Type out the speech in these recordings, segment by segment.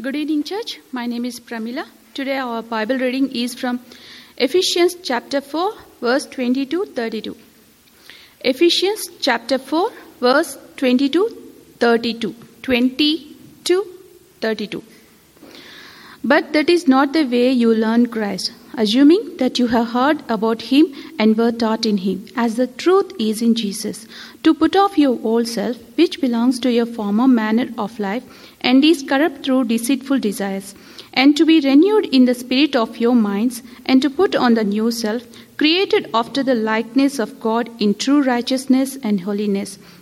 Good evening, church. My name is Pramila. Today our Bible reading is from Ephesians chapter 4, verse 20 to 32. Ephesians chapter 4, verse 20 to 32. But that is not the way you learned Christ, assuming that you have heard about him and were taught in him, as the truth is in Jesus, to put off your old self, which belongs to your former manner of life and is corrupt through deceitful desires, and to be renewed in the spirit of your minds, and to put on the new self, created after the likeness of God in true righteousness and holiness.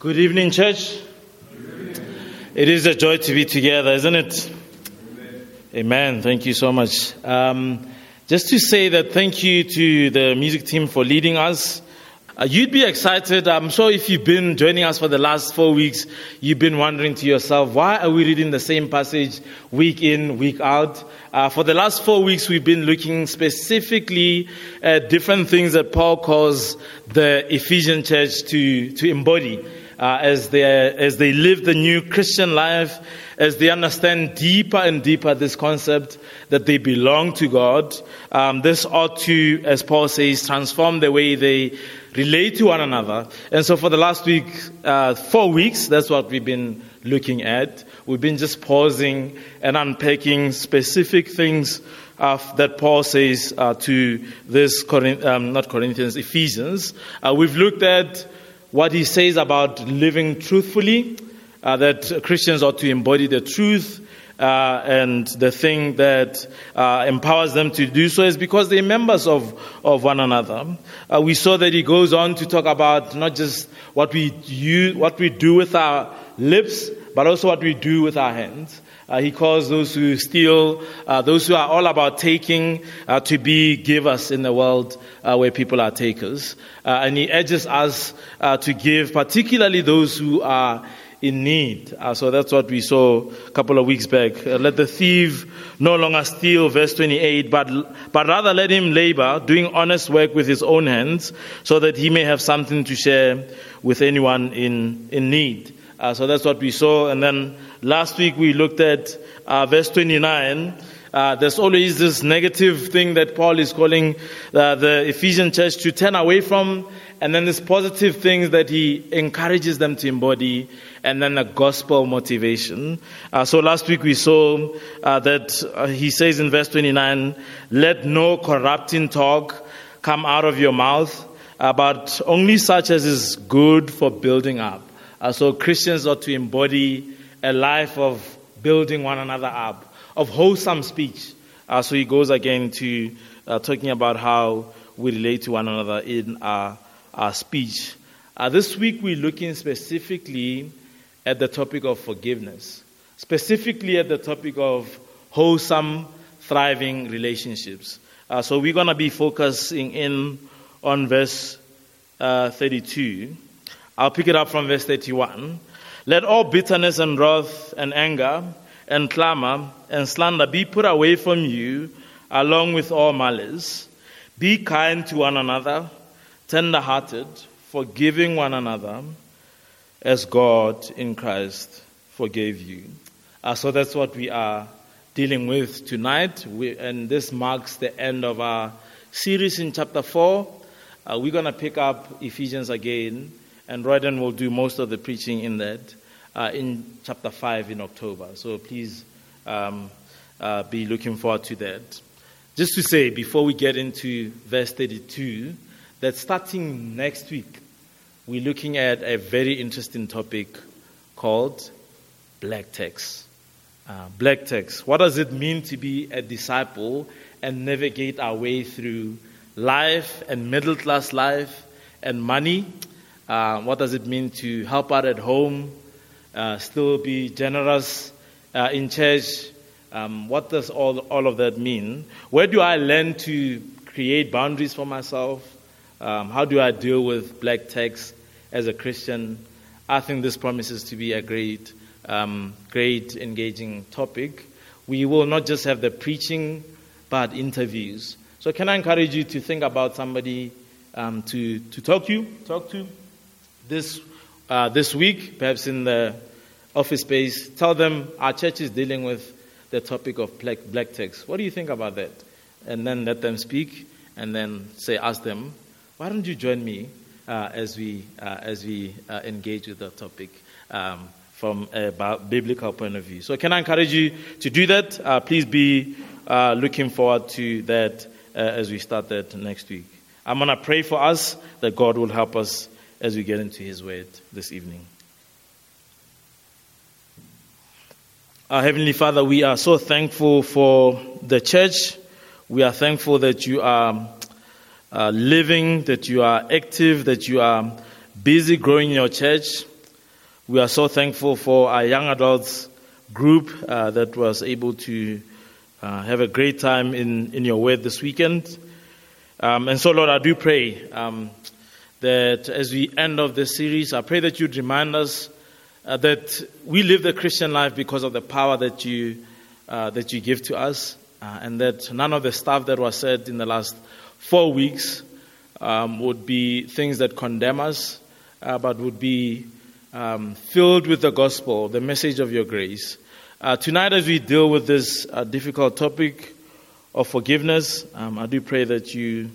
Good evening, church. Good evening. It is a joy to be together, isn't it? Amen. Amen. Thank you so much. Just to say that thank you to the music team for leading us. You'd be excited. I'm sure if you've been joining us for the last 4 weeks, you've been wondering to yourself, why are we reading the same passage week in, week out? For the last 4 weeks, we've been looking specifically at different things that Paul calls the Ephesian church to embody. As they live the new Christian life, as they understand deeper and deeper this concept that they belong to God, this ought to, as Paul says, transform the way they relate to one another. And so for the last 4 weeks, that's what we've been looking at. We've been just pausing and unpacking specific things that Paul says to this Ephesians. We've looked at what he says about living truthfully, that Christians ought to embody the truth, and the thing that empowers them to do so is because they're members of one another. We saw that he goes on to talk about not just what we do with our lips, but also what we do with our hands. He calls those who steal, those who are all about taking, to be givers in the world where people are takers. And he urges us to give, particularly those who are in need. So that's what we saw a couple of weeks back. Let the thief no longer steal, verse 28, but rather let him labor, doing honest work with his own hands, so that he may have something to share with anyone in need. So that's what we saw. And then last week we looked at verse 29. There's always this negative thing that Paul is calling the Ephesian church to turn away from, and then this positive thing that he encourages them to embody, and then the gospel motivation. So last week we saw that he says in verse 29, let no corrupting talk come out of your mouth, but only such as is good for building up. So Christians ought to embody a life of building one another up, of wholesome speech. So he goes again to talking about how we relate to one another in our speech. This week we're looking specifically at the topic of forgiveness, specifically at the topic of wholesome, thriving relationships. So we're going to be focusing in on verse 32. I'll pick it up from verse 31. Let all bitterness and wrath and anger and clamor and slander be put away from you, along with all malice. Be kind to one another, tender-hearted, forgiving one another, as God in Christ forgave you. So that's what we are dealing with tonight. And this marks the end of our series in chapter 4. We're going to pick up Ephesians again, and Royden will do most of the preaching in that. in chapter 5 in October. So please be looking forward to that. Just to say, before we get into verse 32, that starting next week, we're looking at a very interesting topic called black text. Black text. What does it mean to be a disciple and navigate our way through life and middle-class life and money? What does it mean to help out at home, still be generous in church? What does all of that mean? Where do I learn to create boundaries for myself? How do I deal with black text as a Christian? I think this promises to be a great engaging topic. We will not just have the preaching, but interviews. So can I encourage you to think about somebody to talk to this week, perhaps in the office space. Tell them our church is dealing with the topic of black text. What do you think about that? And then let them speak, and then ask them, why don't you join me as we engage with the topic from a biblical point of view? So can I encourage you to do that? Please be looking forward to that as we start that next week. I'm going to pray for us that God will help us as we get into his word this evening. Our Heavenly Father, we are so thankful for the church. We are thankful that you are living, that you are active, that you are busy growing your church. We are so thankful for our young adults group that was able to have a great time in your word this weekend. And so, Lord, I do pray that as we end of this series, I pray that you'd remind us that we live the Christian life because of the power that you give to us, and that none of the stuff that was said in the last 4 weeks would be things that condemn us, but would be filled with the gospel, the message of your grace. Tonight, as we deal with this difficult topic of forgiveness, I do pray that you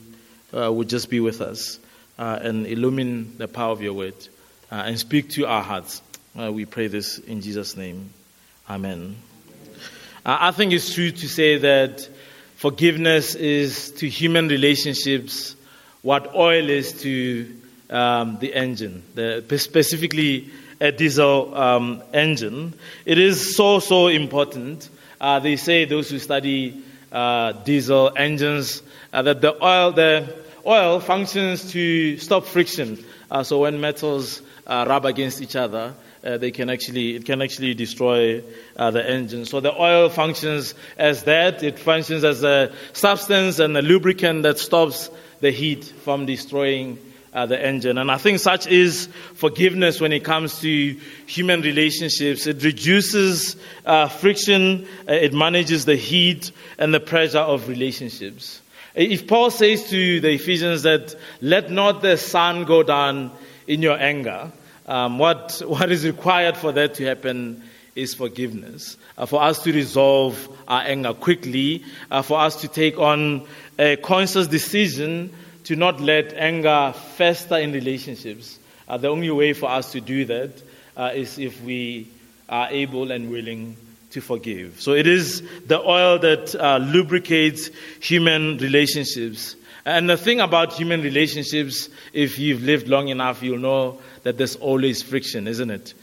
would just be with us and illumine the power of your word and speak to our hearts. We pray this in Jesus' name. Amen. I think it's true to say that forgiveness is to human relationships what oil is to the engine, specifically a diesel engine. It is so important. They say, those who study diesel engines, that the oil functions to stop friction. So when metals rub against each other, it can actually destroy the engine. So the oil functions as that. It functions as a substance and a lubricant that stops the heat from destroying the engine. And I think such is forgiveness when it comes to human relationships. It reduces friction. It manages the heat and the pressure of relationships. If Paul says to the Ephesians that let not the sun go down in your anger, what is required for that to happen is forgiveness, for us to resolve our anger quickly, for us to take on a conscious decision to not let anger fester in relationships. The only way for us to do that is if we are able and willing to forgive. So it is the oil that lubricates human relationships. And the thing about human relationships, if you've lived long enough, you'll know that there's always friction, isn't it?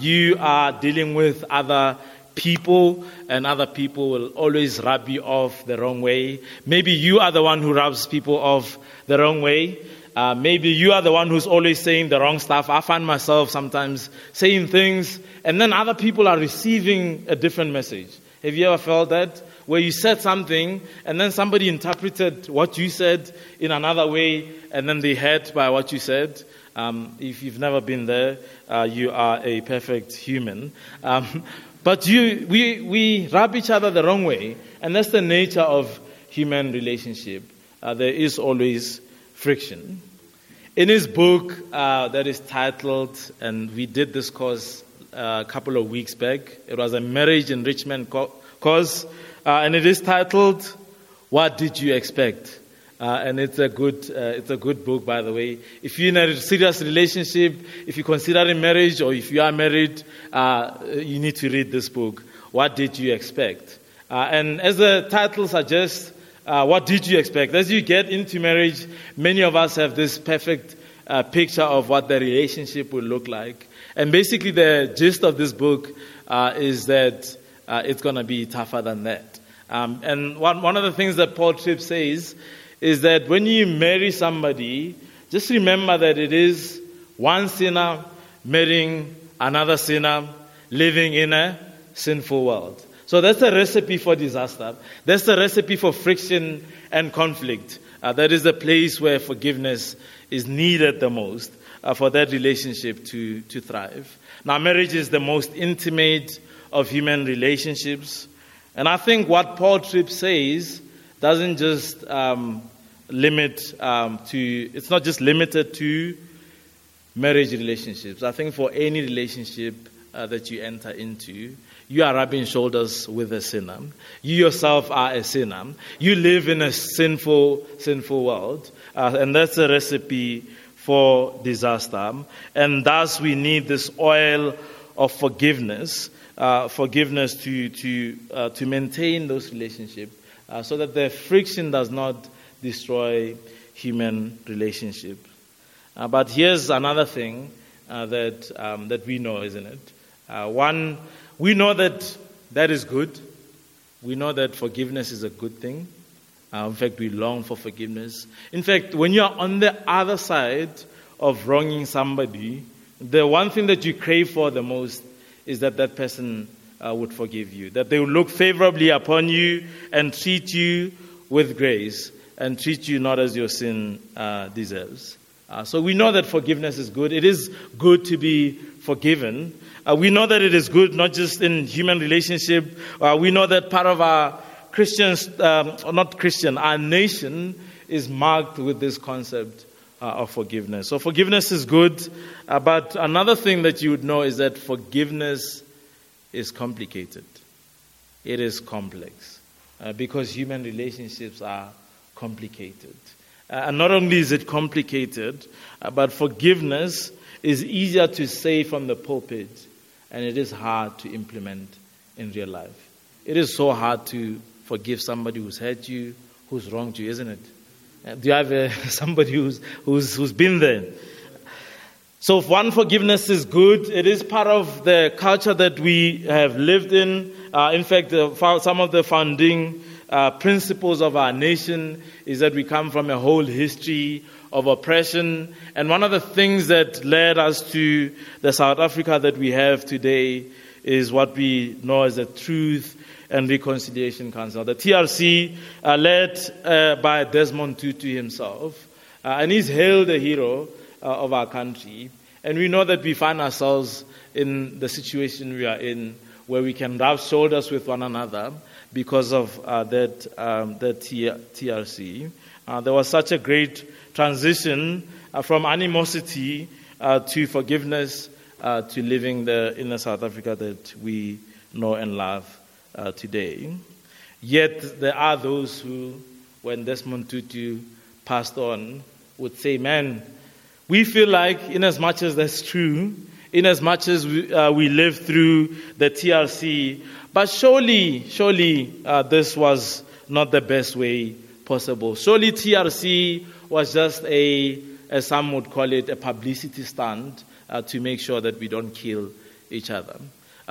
You are dealing with other people, and other people will always rub you off the wrong way. Maybe you are the one who rubs people off the wrong way. Maybe you are the one who's always saying the wrong stuff. I find myself sometimes saying things, and then other people are receiving a different message. Have you ever felt that? Where you said something, and then somebody interpreted what you said in another way, and then they hurt by what you said. If you've never been there, you are a perfect human. But we rub each other the wrong way, and that's the nature of human relationship. There is always friction. In his book that is titled, and we did this course a couple of weeks back, it was a marriage enrichment course, and it is titled, What Did You Expect? And it's a good book, by the way. If you're in a serious relationship, if you're considering marriage, or if you are married, you need to read this book. What Did You Expect? And as the title suggests, what did you expect? As you get into marriage, many of us have this perfect picture of what the relationship will look like. And basically the gist of this book is that it's going to be tougher than that. And one of the things that Paul Tripp says is that when you marry somebody, just remember that it is one sinner marrying another sinner, living in a sinful world. So that's a recipe for disaster. That's a recipe for friction and conflict. That is the place where forgiveness is needed the most for that relationship to thrive. Now, marriage is the most intimate of human relationships. And I think what Paul Tripp says doesn't just it's not just limited to marriage relationships. I think for any relationship that you enter into, you are rubbing shoulders with a sinner. You yourself are a sinner. You live in a sinful world. And that's a recipe for disaster. And thus we need this oil of forgiveness, to maintain those relationships. So that the friction does not destroy human relationship. But here's another thing that we know, isn't it? One, we know that is good. We know that forgiveness is a good thing. In fact, we long for forgiveness. In fact, when you are on the other side of wronging somebody, the one thing that you crave for the most is that person would forgive you, that they will look favorably upon you and treat you with grace and treat you not as your sin deserves. So we know that forgiveness is good. It is good to be forgiven. We know that it is good not just in human relationship. We know that part of our our nation is marked with this concept of forgiveness. So forgiveness is good. But another thing that you would know is that forgiveness is complicated. It is complex because human relationships are complicated. And not only is it complicated, but forgiveness is easier to say from the pulpit, and it is hard to implement in real life. It is so hard to forgive somebody who's hurt you, who's wronged you, isn't it? Do you have somebody who's been there? So if one, forgiveness is good. It is part of the culture that we have lived in. In fact, some of the founding principles of our nation is that we come from a whole history of oppression. And one of the things that led us to the South Africa that we have today is what we know as the Truth and Reconciliation Council. The TRC, led by Desmond Tutu himself. And he's hailed a hero of our country, and we know that we find ourselves in the situation we are in, where we can rub shoulders with one another because of that TRC. There was such a great transition from animosity to forgiveness to living in the South Africa that we know and love today. Yet there are those who, when Desmond Tutu passed on, would say, "Man, we feel like, in as much as that's true, in as much as we live through the TRC, but surely, this was not the best way possible. Surely TRC was just a, as some would call it, a publicity stunt to make sure that we don't kill each other.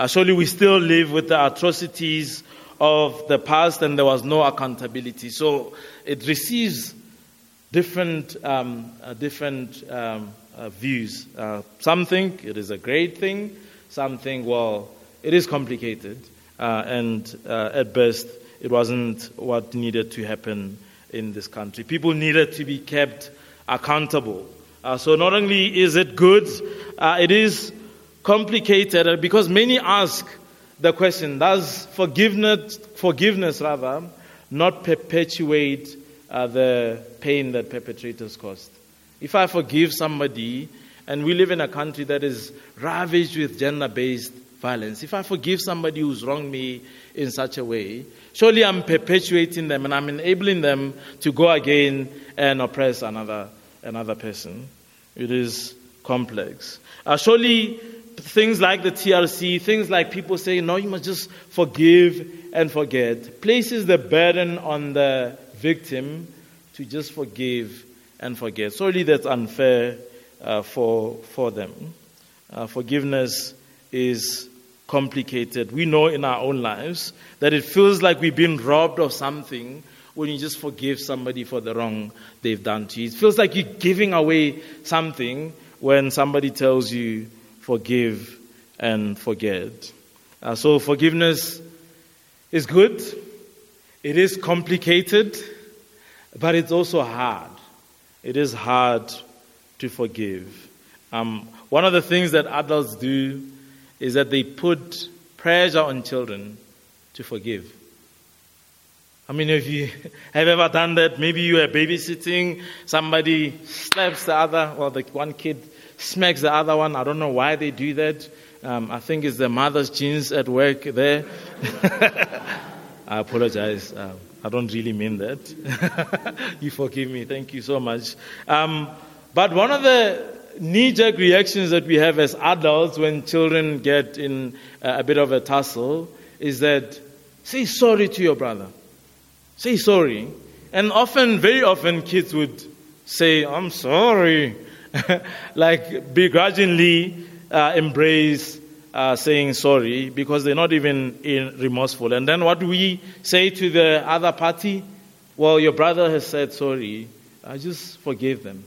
Surely we still live with the atrocities of the past, and there was no accountability. So it receives different views. Some think it is a great thing. Some think, well, it is complicated. And at best, it wasn't what needed to happen in this country. People needed to be kept accountable. So not only is it good, it is complicated, because many ask the question, does forgiveness not perpetuate the pain that perpetrators caused? If I forgive somebody, and we live in a country that is ravaged with gender-based violence. If I forgive somebody who's wronged me in such a way, surely I'm perpetuating them and I'm enabling them to go again and oppress another person. It is complex. Surely things like the TRC, things like people saying, no, you must just forgive and forget, places the burden on the victim to just forgive and forget. Surely that's unfair for them. Forgiveness is complicated. We know in our own lives that it feels like we've been robbed of something when you just forgive somebody for the wrong they've done to you. It feels like you're giving away something when somebody tells you, forgive and forget. So forgiveness is good. It is complicated, but it's also hard. It is hard to forgive. One of the things that adults do is that they put pressure on children to forgive. I mean, if you have ever done that, maybe you are babysitting, somebody slaps the other, or the one kid smacks the other one. I don't know why they do that. I think it's the mother's genes at work there. I apologize. I don't really mean that. You forgive me. Thank you so much. But one of the knee-jerk reactions that we have as adults when children get in a bit of a tussle is that, say sorry to your brother. Say sorry. And often, very often, kids would say, I'm sorry. Like begrudgingly embrace saying sorry because they're not even remorseful. And then what do we say to the other party? Well, your brother has said sorry. I just forgive them.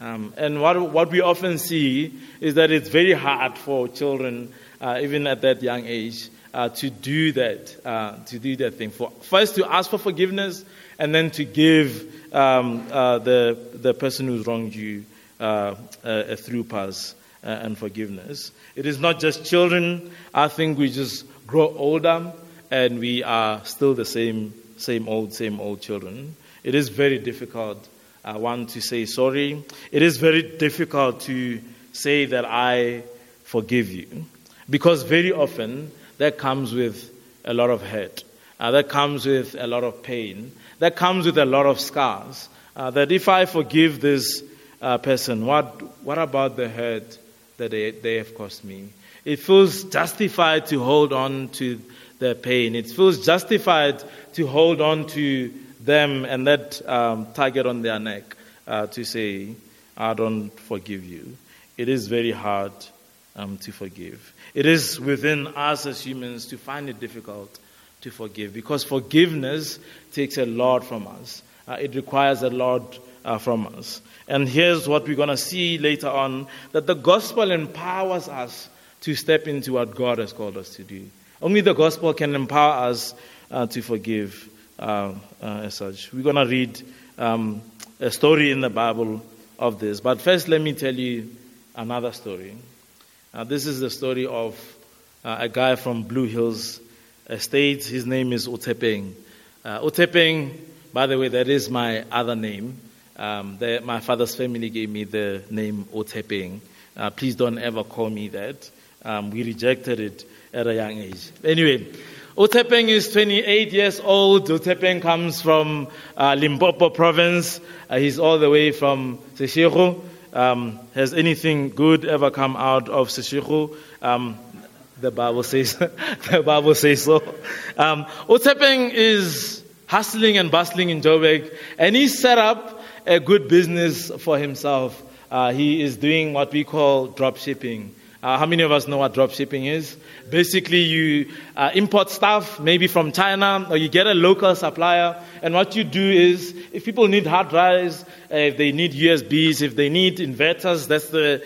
And what we often see is that it's very hard for children, even at that young age, to do that thing. First to ask for forgiveness, and then to give the person who's wronged you a through pass and forgiveness. It is not just children. I think we just grow older, and we are still the same old children. It is very difficult. I want to say sorry. It is very difficult to say that I forgive you, because very often that comes with a lot of hurt. That comes with a lot of pain. That comes with a lot of scars. That if I forgive this person, what about the hurt that they have caused me? It feels justified to hold on to their pain. It feels justified to hold on to them and that target on their neck to say, I don't forgive you. It is very hard to forgive. It is within us as humans to find it difficult to forgive, because forgiveness takes a lot from us. It requires a lot from us. And here's what we're going to see later on, that the gospel empowers us to step into what God has called us to do. Only the gospel can empower us to forgive. As such, we're going to read a story in the Bible of this. But first, let me tell you another story. This is the story of a guy from Blue Hills Estate. His name is Otepeng. Otepeng, by the way, that is my other name. My father's family gave me the name Otepeng. Please don't ever call me that. We rejected it at a young age. Anyway, Otepeng is 28 years old. Otepeng comes from Limpopo province. He's all the way from Sishihu. Has anything good ever come out of Sishihu? The Bible says the Bible says so. Otepeng is hustling and bustling in Joburg, and he set up a good business for himself. He is doing what we call drop shipping. How many of us know what dropshipping is? Basically, you import stuff, maybe from China, or you get a local supplier. And what you do is, if people need hard drives, if they need USBs, if they need inverters, that's the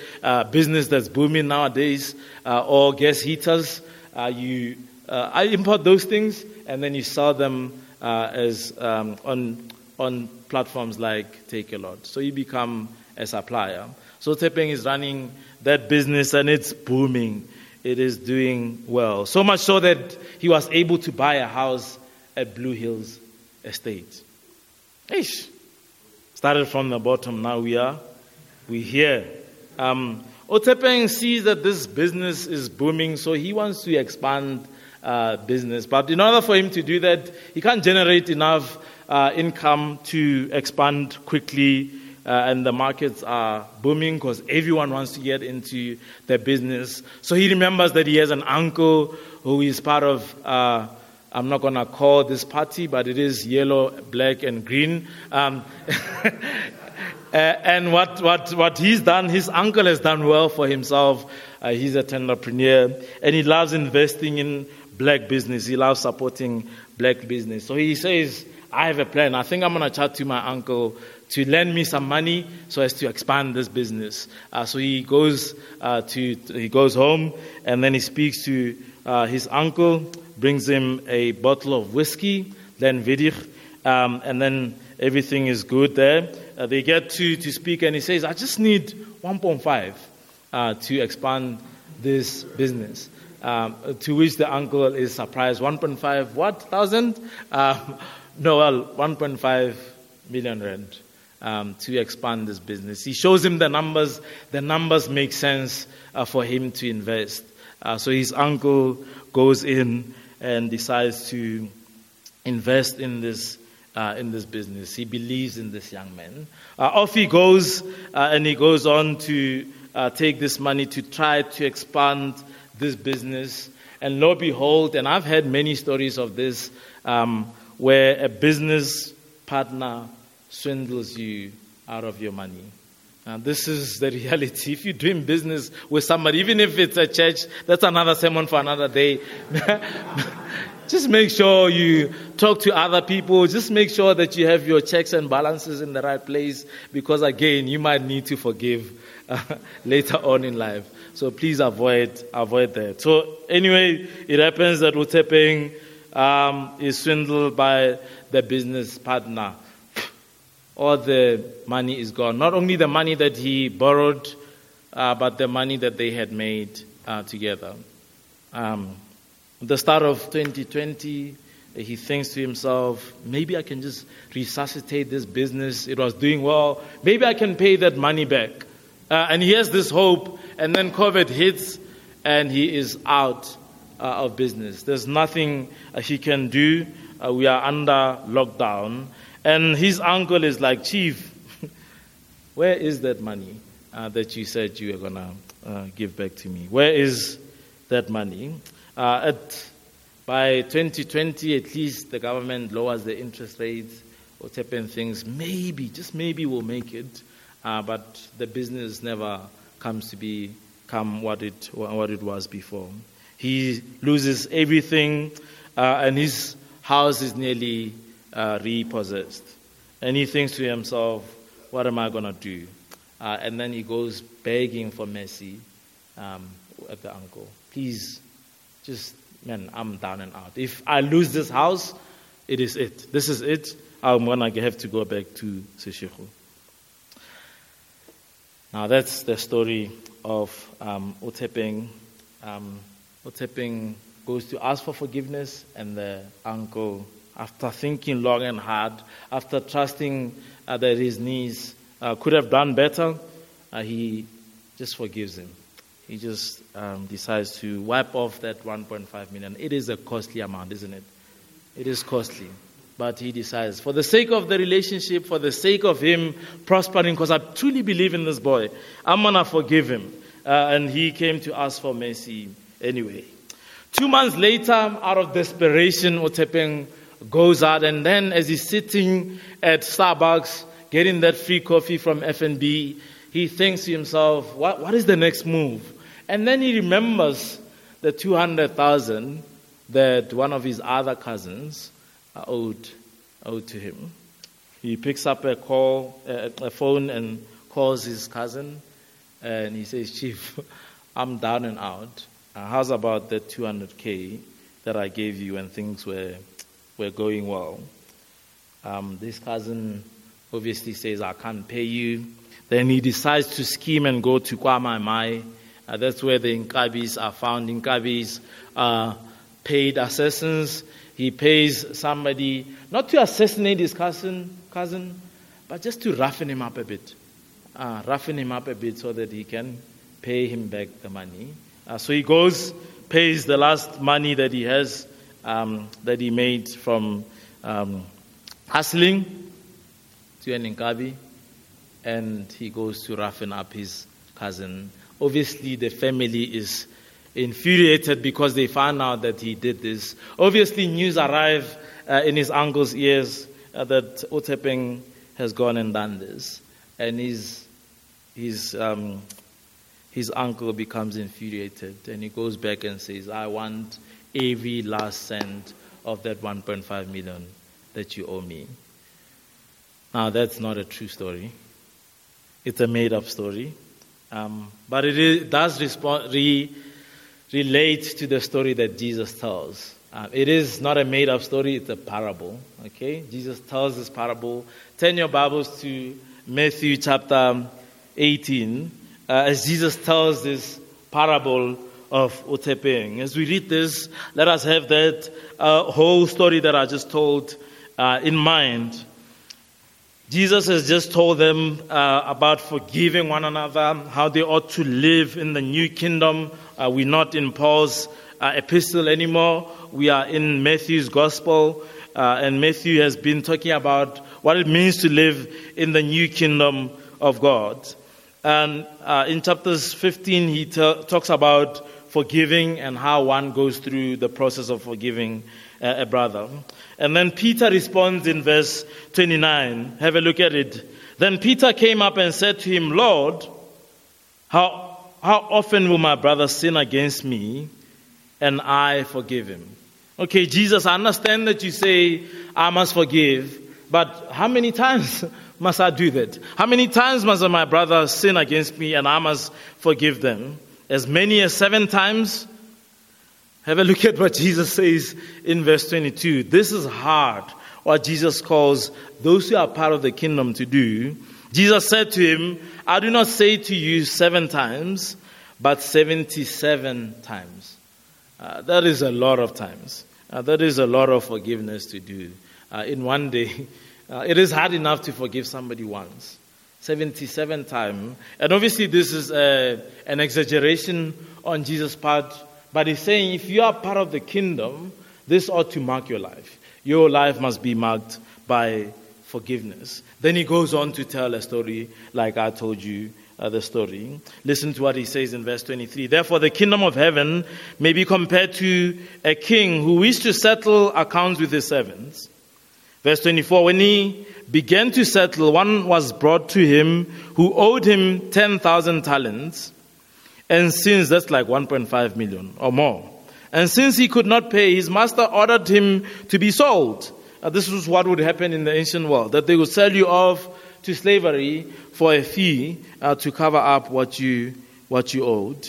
business that's booming nowadays, or gas heaters, I import those things, and then you sell them as on platforms like Take a Lot. So you become a supplier. So Tepeng is running that business, and it's booming. It is doing well. So much so that he was able to buy a house at Blue Hills Estate. Started from the bottom, now we're here. Otepeng sees that this business is booming, so he wants to expand business. But in order for him to do that, he can't generate enough income to expand quickly. And the markets are booming because everyone wants to get into the business. So he remembers that he has an uncle who is part of, I'm not going to call this party, but it is yellow, black, and green. And what he's done, his uncle has done well for himself. He's an entrepreneur, and he loves investing in black business. He loves supporting black business. So he says, I have a plan. I think I'm going to chat to my uncle to lend me some money so as to expand this business. So he goes home, and then he speaks to his uncle, brings him a bottle of whiskey, then vidich, and then everything is good there. They get to speak, and he says, I just need 1.5 to expand this business. To which the uncle is surprised. 1.5 what? Thousand? No, well, 1.5 million rand to expand this business. He shows him the numbers. The numbers make sense for him to invest. So his uncle goes in and decides to invest in this business. He believes in this young man. Off he goes, and he goes on to take this money to try to expand this business. And lo and behold, and I've heard many stories of this, where a business partner swindles you out of your money. And this is the reality. If you're doing business with somebody, even if it's a church, that's another sermon for another day. Just make sure you talk to other people. Just make sure that you have your checks and balances in the right place, because again, you might need to forgive later on in life. So please avoid that. So anyway, it happens that Otepeng is swindled by the business partner. All the money is gone. Not only the money that he borrowed, but the money that they had made together. At the start of 2020, he thinks to himself, maybe I can just resuscitate this business. It was doing well. Maybe I can pay that money back. And he has this hope. And then COVID hits, and he is out of business. There's nothing he can do. We are under lockdown. And his uncle is like, Chief, where is that money that you said you were going to give back to me? Where is that money? By 2020, at least, the government lowers the interest rates or tapping things. Maybe, just maybe we'll make it. But the business never comes to become what it was before. He loses everything, and his house is nearly repossessed. And he thinks to himself, what am I going to do? And then he goes begging for mercy at the uncle. Please, just, man, I'm down and out. If I lose this house, it is it. This is it. I'm going to have to go back to Sishihu. Now, that's the story of Otepeng. Otepeng goes to ask for forgiveness, and the uncle, after thinking long and hard, after trusting that his niece could have done better, he just forgives him. He just decides to wipe off that 1.5 million. It is a costly amount, isn't it? It is costly. But he decides, for the sake of the relationship, for the sake of him prospering, because I truly believe in this boy, I'm going to forgive him. And he came to ask for mercy anyway. 2 months later, out of desperation, Otepeng goes out, and then as he's sitting at Starbucks getting that free coffee from F&B, he thinks to himself, what is the next move? And then he remembers the 200,000 that one of his other cousins owed to him. He picks up a phone and calls his cousin, and he says, Chief, I'm down and out. How's about that 200K that I gave you when things were going well? This cousin obviously says, I can't pay you. Then he decides to scheme and go to Kwa Mai-Mai. That's where the inkabis are found. Inkabis are paid assassins. He pays somebody, not to assassinate his cousin, but just to roughen him up a bit so that he can pay him back the money. So he goes, pays the last money that he has, that he made from hustling to an inkabi, and he goes to roughen up his cousin. Obviously, the family is infuriated because they found out that he did this. Obviously, news arrived in his uncle's ears that Otepeng has gone and done this, and his uncle becomes infuriated, and he goes back and says, "I want every last cent of that 1.5 million that you owe me." Now, that's not a true story. It's a made-up story. But it does relate to the story that Jesus tells. It is not a made-up story, it's a parable. Okay? Jesus tells this parable. Turn your Bibles to Matthew chapter 18 as Jesus tells this parable of Otepeng. As we read this, let us have that whole story that I just told in mind. Jesus has just told them about forgiving one another, how they ought to live in the new kingdom. We're not in Paul's epistle anymore. We are in Matthew's gospel. And Matthew has been talking about what it means to live in the new kingdom of God. And in chapters 15, he talks about forgiving and how one goes through the process of forgiving a brother. And then Peter responds in verse 29. Have a look at it. Then Peter came up and said to him, "Lord, how often will my brother sin against me and I forgive him?" Okay, Jesus, I understand that you say I must forgive, but how many times must I do that? How many times must my brother sin against me and I must forgive them? As many as 7 times? Have a look at what Jesus says in verse 22. This is hard, what Jesus calls those who are part of the kingdom to do. Jesus said to him, "I do not say to you 7 times, but 77 times. That is a lot of times. That is a lot of forgiveness to do in one day. It is hard enough to forgive somebody once. 77 times. And obviously this is an exaggeration on Jesus' part. But he's saying, if you are part of the kingdom, this ought to mark your life. Your life must be marked by forgiveness. Then he goes on to tell a story like I told you the story. Listen to what he says in verse 23. "Therefore, the kingdom of heaven may be compared to a king who wished to settle accounts with his servants." Verse 24, "When he began to settle, one was brought to him who owed him 10,000 talents. And since," that's like 1.5 million or more, "and since he could not pay, his master ordered him to be sold." This was what would happen in the ancient world, that they would sell you off to slavery for a fee to cover up what you owed.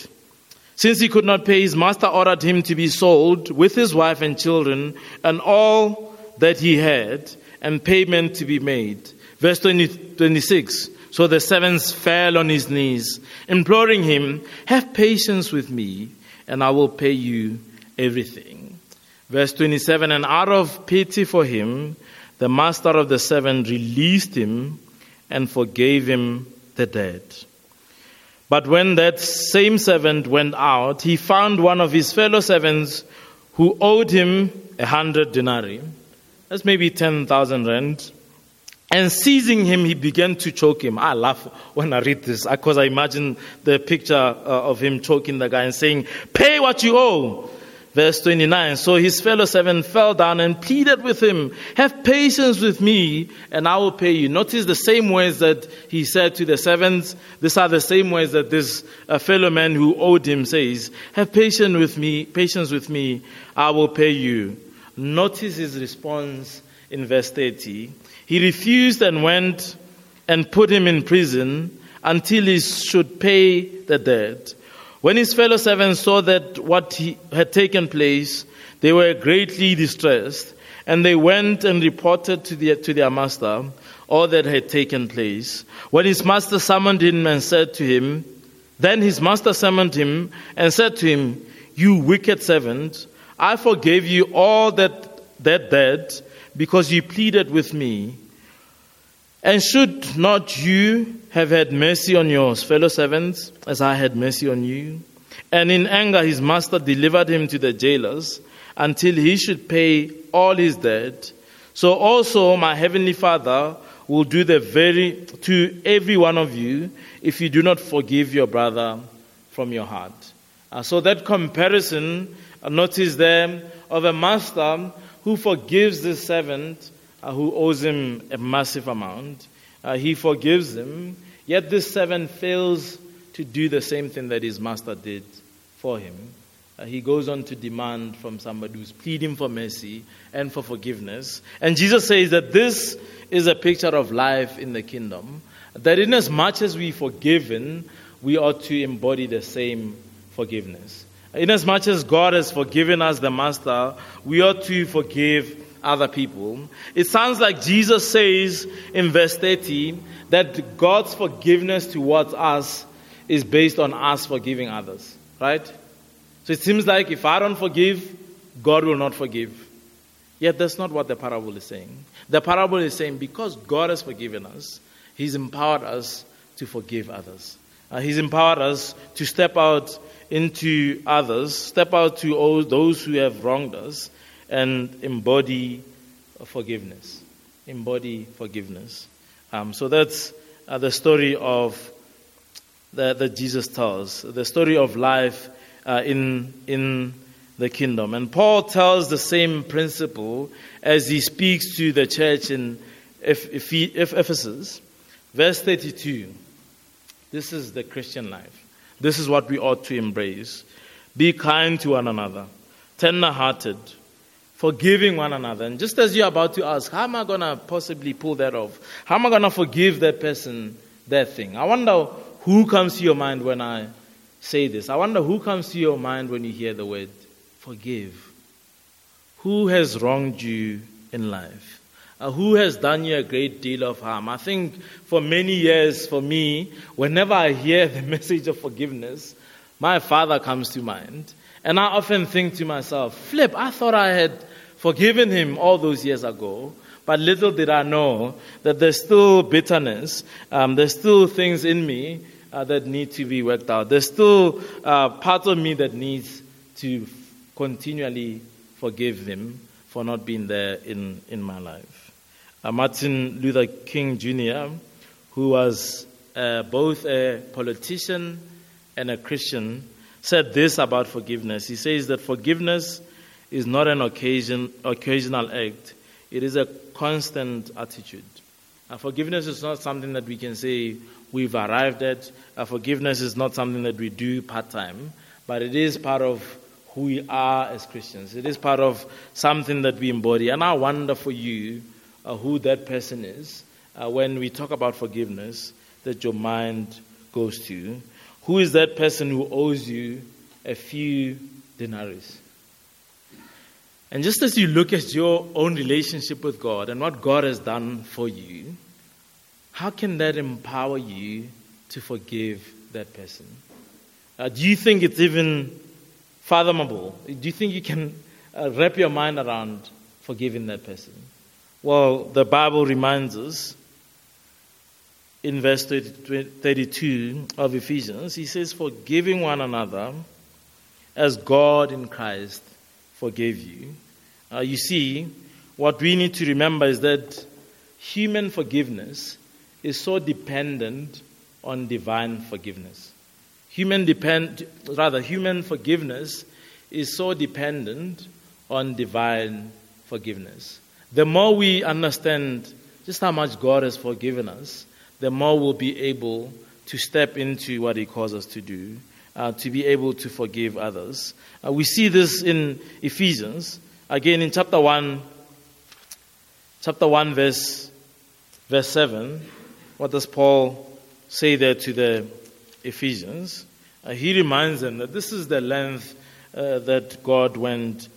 "Since he could not pay, his master ordered him to be sold with his wife and children and all that he had, and payment to be made." Verse 26. "So the servants fell on his knees, imploring him, 'Have patience with me, and I will pay you everything.'" Verse 27, "And out of pity for him, the master of the servant released him and forgave him the debt. But when that same servant went out, he found one of his fellow servants who owed him 100 denarii. That's maybe 10,000 rand. And seizing him, he began to choke him." I laugh when I read this because I imagine the picture of him choking the guy and saying, "Pay what you owe." Verse 29, "So his fellow servant fell down and pleaded with him, 'Have patience with me and I will pay you.'" Notice the same words that he said to the servants. These are the same words that this fellow man who owed him says, "Have patience with me, I will pay you." Notice his response in verse 30. "He refused and went and put him in prison until he should pay the debt. When his fellow servants saw that had taken place, they were greatly distressed, and they went and reported to their master all that had taken place. When his master summoned him and said to him, Then his master summoned him and said to him, 'You wicked servant, I forgave you all that debt because you pleaded with me. And should not you have had mercy on your fellow servants, as I had mercy on you? And in anger his master delivered him to the jailers, until he should pay all his debt. So also my heavenly Father will do the very to every one of you, if you do not forgive your brother from your heart. So that comparison, notice there, of a master who forgives the servant who owes him a massive amount. He forgives him, yet this servant fails to do the same thing that his master did for him. He goes on to demand from somebody who's pleading for mercy and for forgiveness. And Jesus says that this is a picture of life in the kingdom, that in as much as we forgiven, we ought to embody the same forgiveness. In as much as God has forgiven us, the master, we ought to forgive other people. It sounds like Jesus says in verse 30 that God's forgiveness towards us is based on us forgiving others, right? So it seems like if I don't forgive, God will not forgive. Yet that's not what the parable is saying. The parable is saying because God has forgiven us, he's empowered us to forgive others. He's empowered us to step out into others, step out to all those who have wronged us, and embody forgiveness. Embody forgiveness. So that's the story of that Jesus tells. The story of life in the kingdom. And Paul tells the same principle as he speaks to the church in Ephesus. Verse 32. This is the Christian life. This is what we ought to embrace. Be kind to one another, tender-hearted, forgiving one another. And just as you're about to ask, how am I going to possibly pull that off? How am I going to forgive that person, that thing? I wonder who comes to your mind when I say this. I wonder who comes to your mind when you hear the word forgive. Who has wronged you in life? Who has done you a great deal of harm? I think for many years, for me, whenever I hear the message of forgiveness, my father comes to mind. And I often think to myself, flip, I thought I had forgiven him all those years ago, but little did I know that there's still bitterness, there's still things in me that need to be worked out. There's still part of me that needs to continually forgive him for not being there in my life. Martin Luther King Jr., who was both a politician and a Christian, said this about forgiveness. He says that forgiveness is not an occasional act. It is a constant attitude. Forgiveness is not something that we can say we've arrived at. Forgiveness is not something that we do part-time, but it is part of who we are as Christians. It is part of something that we embody. And I wonder for you who that person is when we talk about forgiveness that your mind goes to. Who is that person who owes you a few denarii? And just as you look at your own relationship with God and what God has done for you, how can that empower you to forgive that person? Do you think it's even fathomable? Do you think you can wrap your mind around forgiving that person? Well, the Bible reminds us, in verse 32 of Ephesians, he says, forgiving one another as God in Christ forgave you. You see, what we need to remember is that human forgiveness is so dependent on divine forgiveness. Human forgiveness is so dependent on divine forgiveness. The more we understand just how much God has forgiven us, the more we'll be able to step into what he calls us to do, to be able to forgive others. We see this in Ephesians, again in chapter 1 verse 7. What does Paul say there to the Ephesians? He reminds them that this is the length that God went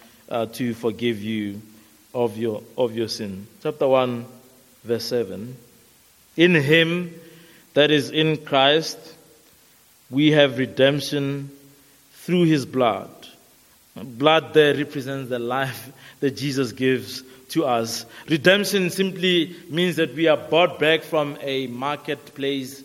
to forgive you of your sin. Chapter 1, verse 7. In him, that is in Christ, we have redemption through his blood, Blood there represents the life that Jesus gives to us. Redemption simply means that we are bought back from a marketplace,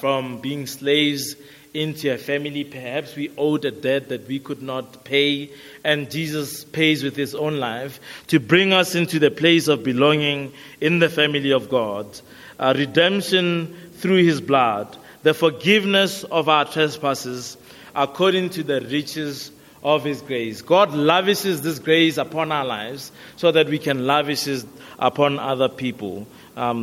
from being slaves into a family. Perhaps we owed a debt that we could not pay, and Jesus pays with his own life to bring us into the place of belonging in the family of God. Redemption through his blood, the forgiveness of our trespasses according to the riches of his grace. God lavishes this grace upon our lives so that we can lavish it upon other people.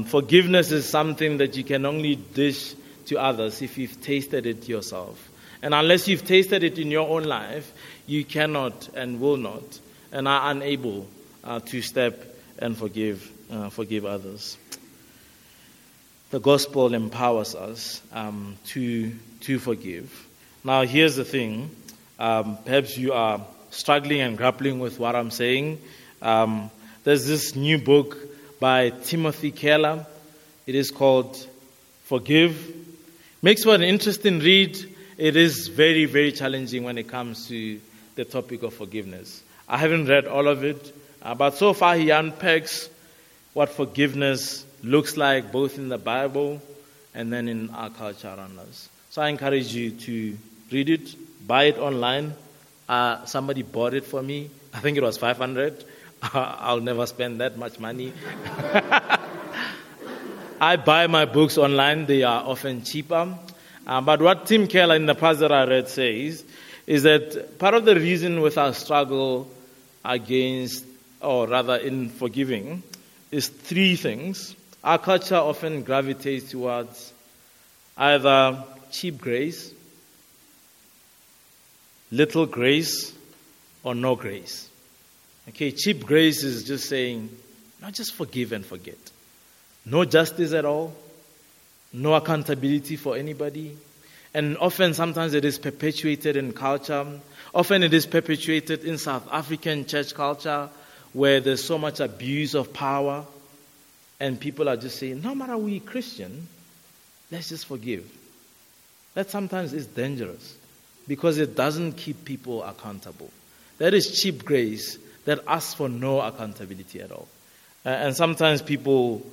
Forgiveness is something that you can only dish to others if you've tasted it yourself. And unless you've tasted it in your own life, you cannot and will not and are unable to step and forgive others. The gospel empowers us to forgive. Now here's the thing. Perhaps you are struggling and grappling with what I'm saying. There's this new book by Timothy Keller. It is called Forgive. Makes for an interesting read. It is very, very challenging when it comes to the topic of forgiveness. I haven't read all of it, but so far he unpacks what forgiveness looks like both in the Bible and then in our culture around us. So I encourage you to read it. Buy it online. Somebody bought it for me. I think it was 500. I'll never spend that much money. I buy my books online. They are often cheaper. But what Tim Keller in the past that I read says is that part of the reason with our struggle against, or rather in forgiving, is three things. Our culture often gravitates towards either cheap grace, little grace, or no grace. Okay, cheap grace is just saying, no, just forgive and forget. No justice at all. No accountability for anybody. And often, sometimes it is perpetuated in culture. Often it is perpetuated in South African church culture, where there's so much abuse of power. And people are just saying, no matter we Christian, let's just forgive. That sometimes is dangerous, because it doesn't keep people accountable. That is cheap grace that asks for no accountability at all. And sometimes people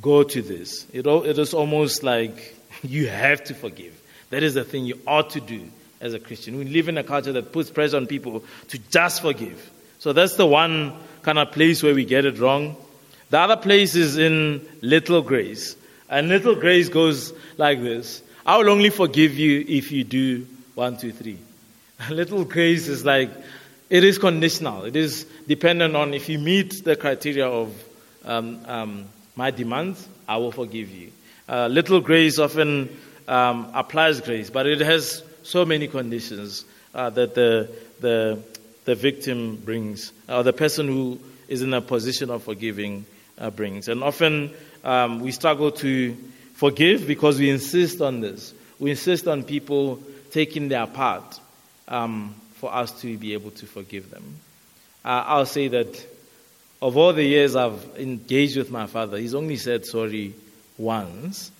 go to this. It is almost like you have to forgive. That is the thing you ought to do as a Christian. We live in a culture that puts pressure on people to just forgive. So that's the one kind of place where we get it wrong. The other place is in little grace. And little grace goes like this. I will only forgive you if you do 1, 2, 3. Little grace is like, it is conditional. It is dependent on if you meet the criteria of my demands, I will forgive you. Little grace often applies grace, but it has so many conditions that the victim brings, or the person who is in a position of forgiving brings. And often we struggle to forgive because we insist on this. We insist on people taking their part for us to be able to forgive them. I'll say that of all the years I've engaged with my father, he's only said sorry once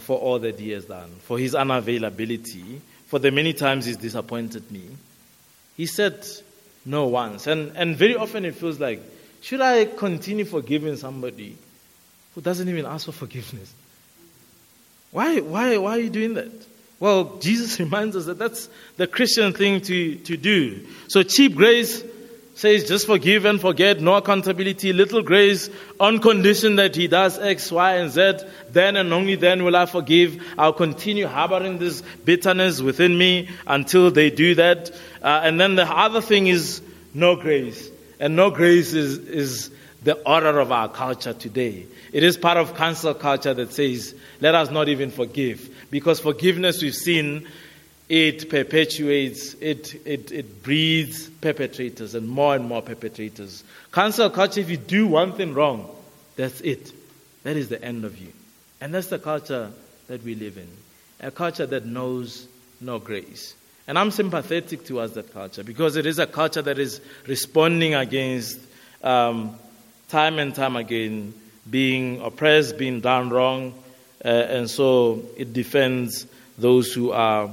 for all that he has done, for his unavailability, for the many times he's disappointed me. He said no once. And very often it feels like, should I continue forgiving somebody who doesn't even ask for forgiveness? Why are you doing that? Well, Jesus reminds us that that's the Christian thing to do. So cheap grace says just forgive and forget, no accountability. Little grace, on condition that he does X, Y, and Z, then and only then will I forgive. I'll continue harboring this bitterness within me until they do that. And then the other thing is no grace. And no grace is the order of our culture today. It is part of cancel culture that says, let us not even forgive. Because forgiveness, we've seen, it perpetuates, it breeds perpetrators and more perpetrators. Cancel culture, if you do one thing wrong, that's it. That is the end of you. And that's the culture that we live in. A culture that knows no grace. And I'm sympathetic towards that culture, because it is a culture that is responding against time and time again, being oppressed, being done wrong, and so it defends those who are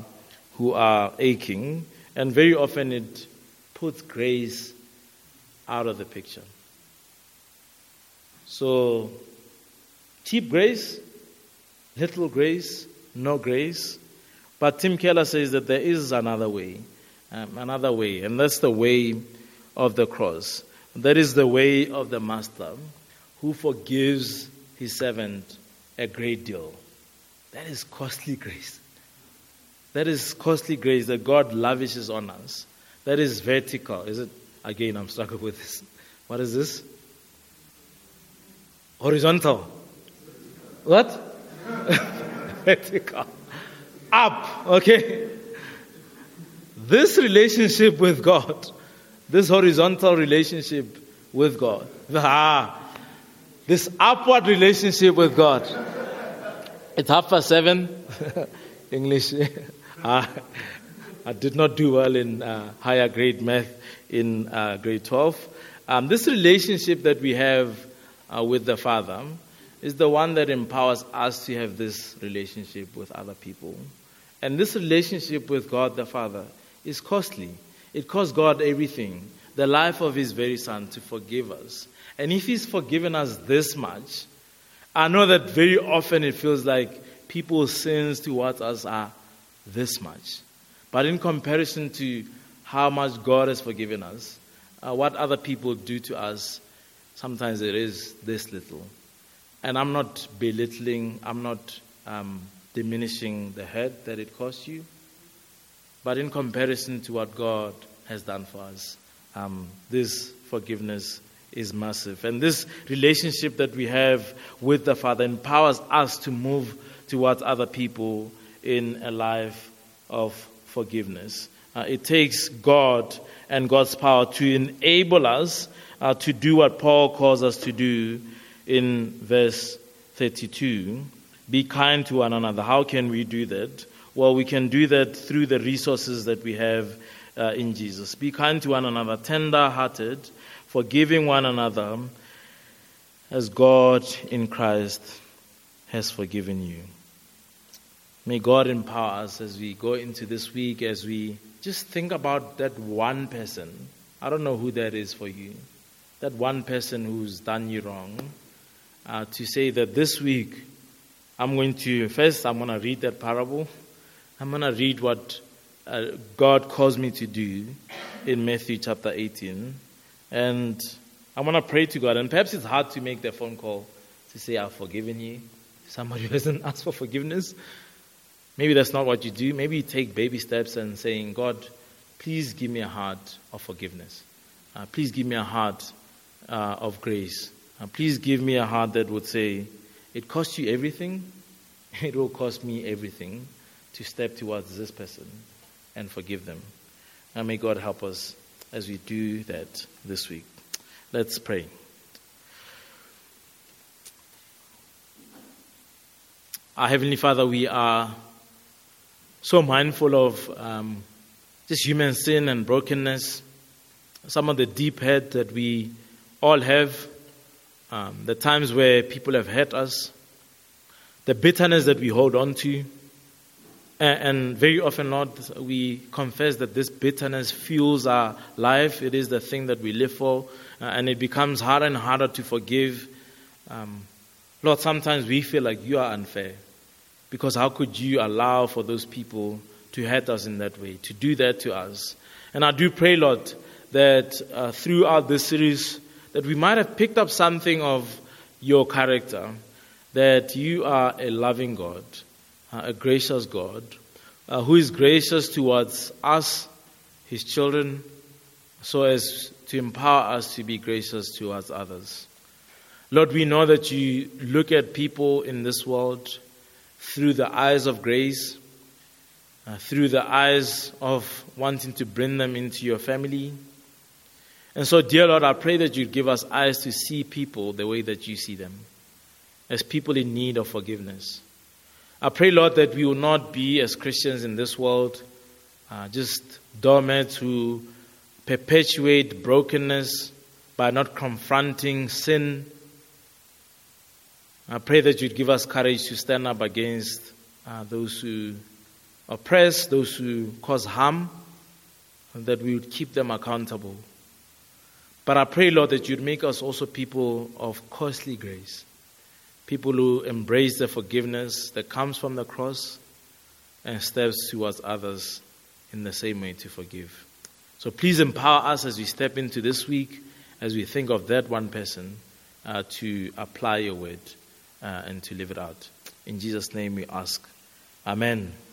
aching, and very often it puts grace out of the picture. So, cheap grace, little grace, no grace. But Tim Keller says that there is another way, and that's the way of the cross. That is the way of the master who forgives his servant a great deal. That is costly grace. That is costly grace that God lavishes on us. That is vertical. Is it? Again, I'm struggling with this. What is this? Horizontal. What? Vertical. Up. Okay. This relationship with God, this horizontal relationship with God, this upward relationship with God. It's 7:30 English. I did not do well in higher grade math in grade 12. This relationship that we have with the Father is the one that empowers us to have this relationship with other people. And this relationship with God the Father is costly. It cost God everything, the life of his very son, to forgive us. And if he's forgiven us this much, I know that very often it feels like people's sins towards us are this much. But in comparison to how much God has forgiven us, what other people do to us, sometimes it is this little. And I'm not belittling, I'm not diminishing the hurt that it costs you. But in comparison to what God has done for us, this forgiveness is massive. And this relationship that we have with the Father empowers us to move towards other people in a life of forgiveness. It takes God and God's power to enable us to do what Paul calls us to do in verse 32. Be kind to one another. How can we do that? Well, we can do that through the resources that we have in Jesus. Be kind to one another, tender-hearted, forgiving one another, as God in Christ has forgiven you. May God empower us as we go into this week, as we just think about that one person. I don't know who that is for you. That one person who's done you wrong. To say that this week, I'm going to read that parable. I'm going to read what God calls me to do in Matthew chapter 18. And I'm going to pray to God. And perhaps it's hard to make the phone call to say, I've forgiven you. Somebody doesn't ask for forgiveness. Maybe that's not what you do. Maybe you take baby steps and saying, God, please give me a heart of forgiveness. Please give me a heart of grace. Please give me a heart that would say, it costs you everything. It will cost me everything to step towards this person and forgive them. And may God help us as we do that this week. Let's pray. Our Heavenly Father, we are so mindful of just human sin and brokenness, some of the deep hurt that we all have, the times where people have hurt us, the bitterness that we hold on to. And very often, Lord, we confess that this bitterness fuels our life. It is the thing that we live for. And it becomes harder and harder to forgive. Lord, sometimes we feel like you are unfair. Because how could you allow for those people to hurt us in that way, to do that to us? And I do pray, Lord, that throughout this series, that we might have picked up something of your character. That you are a loving God. A gracious God, who is gracious towards us, his children, so as to empower us to be gracious towards others. Lord, we know that you look at people in this world through the eyes of grace, through the eyes of wanting to bring them into your family. And so, dear Lord, I pray that you'd give us eyes to see people the way that you see them, as people in need of forgiveness. I pray, Lord, that we will not be, as Christians in this world, just doormats who perpetuate brokenness by not confronting sin. I pray that you'd give us courage to stand up against those who oppress, those who cause harm, and that we would keep them accountable. But I pray, Lord, that you'd make us also people of costly grace, people who embrace the forgiveness that comes from the cross and steps towards others in the same way to forgive. So please empower us as we step into this week, as we think of that one person, to apply your word and to live it out. In Jesus' name we ask. Amen.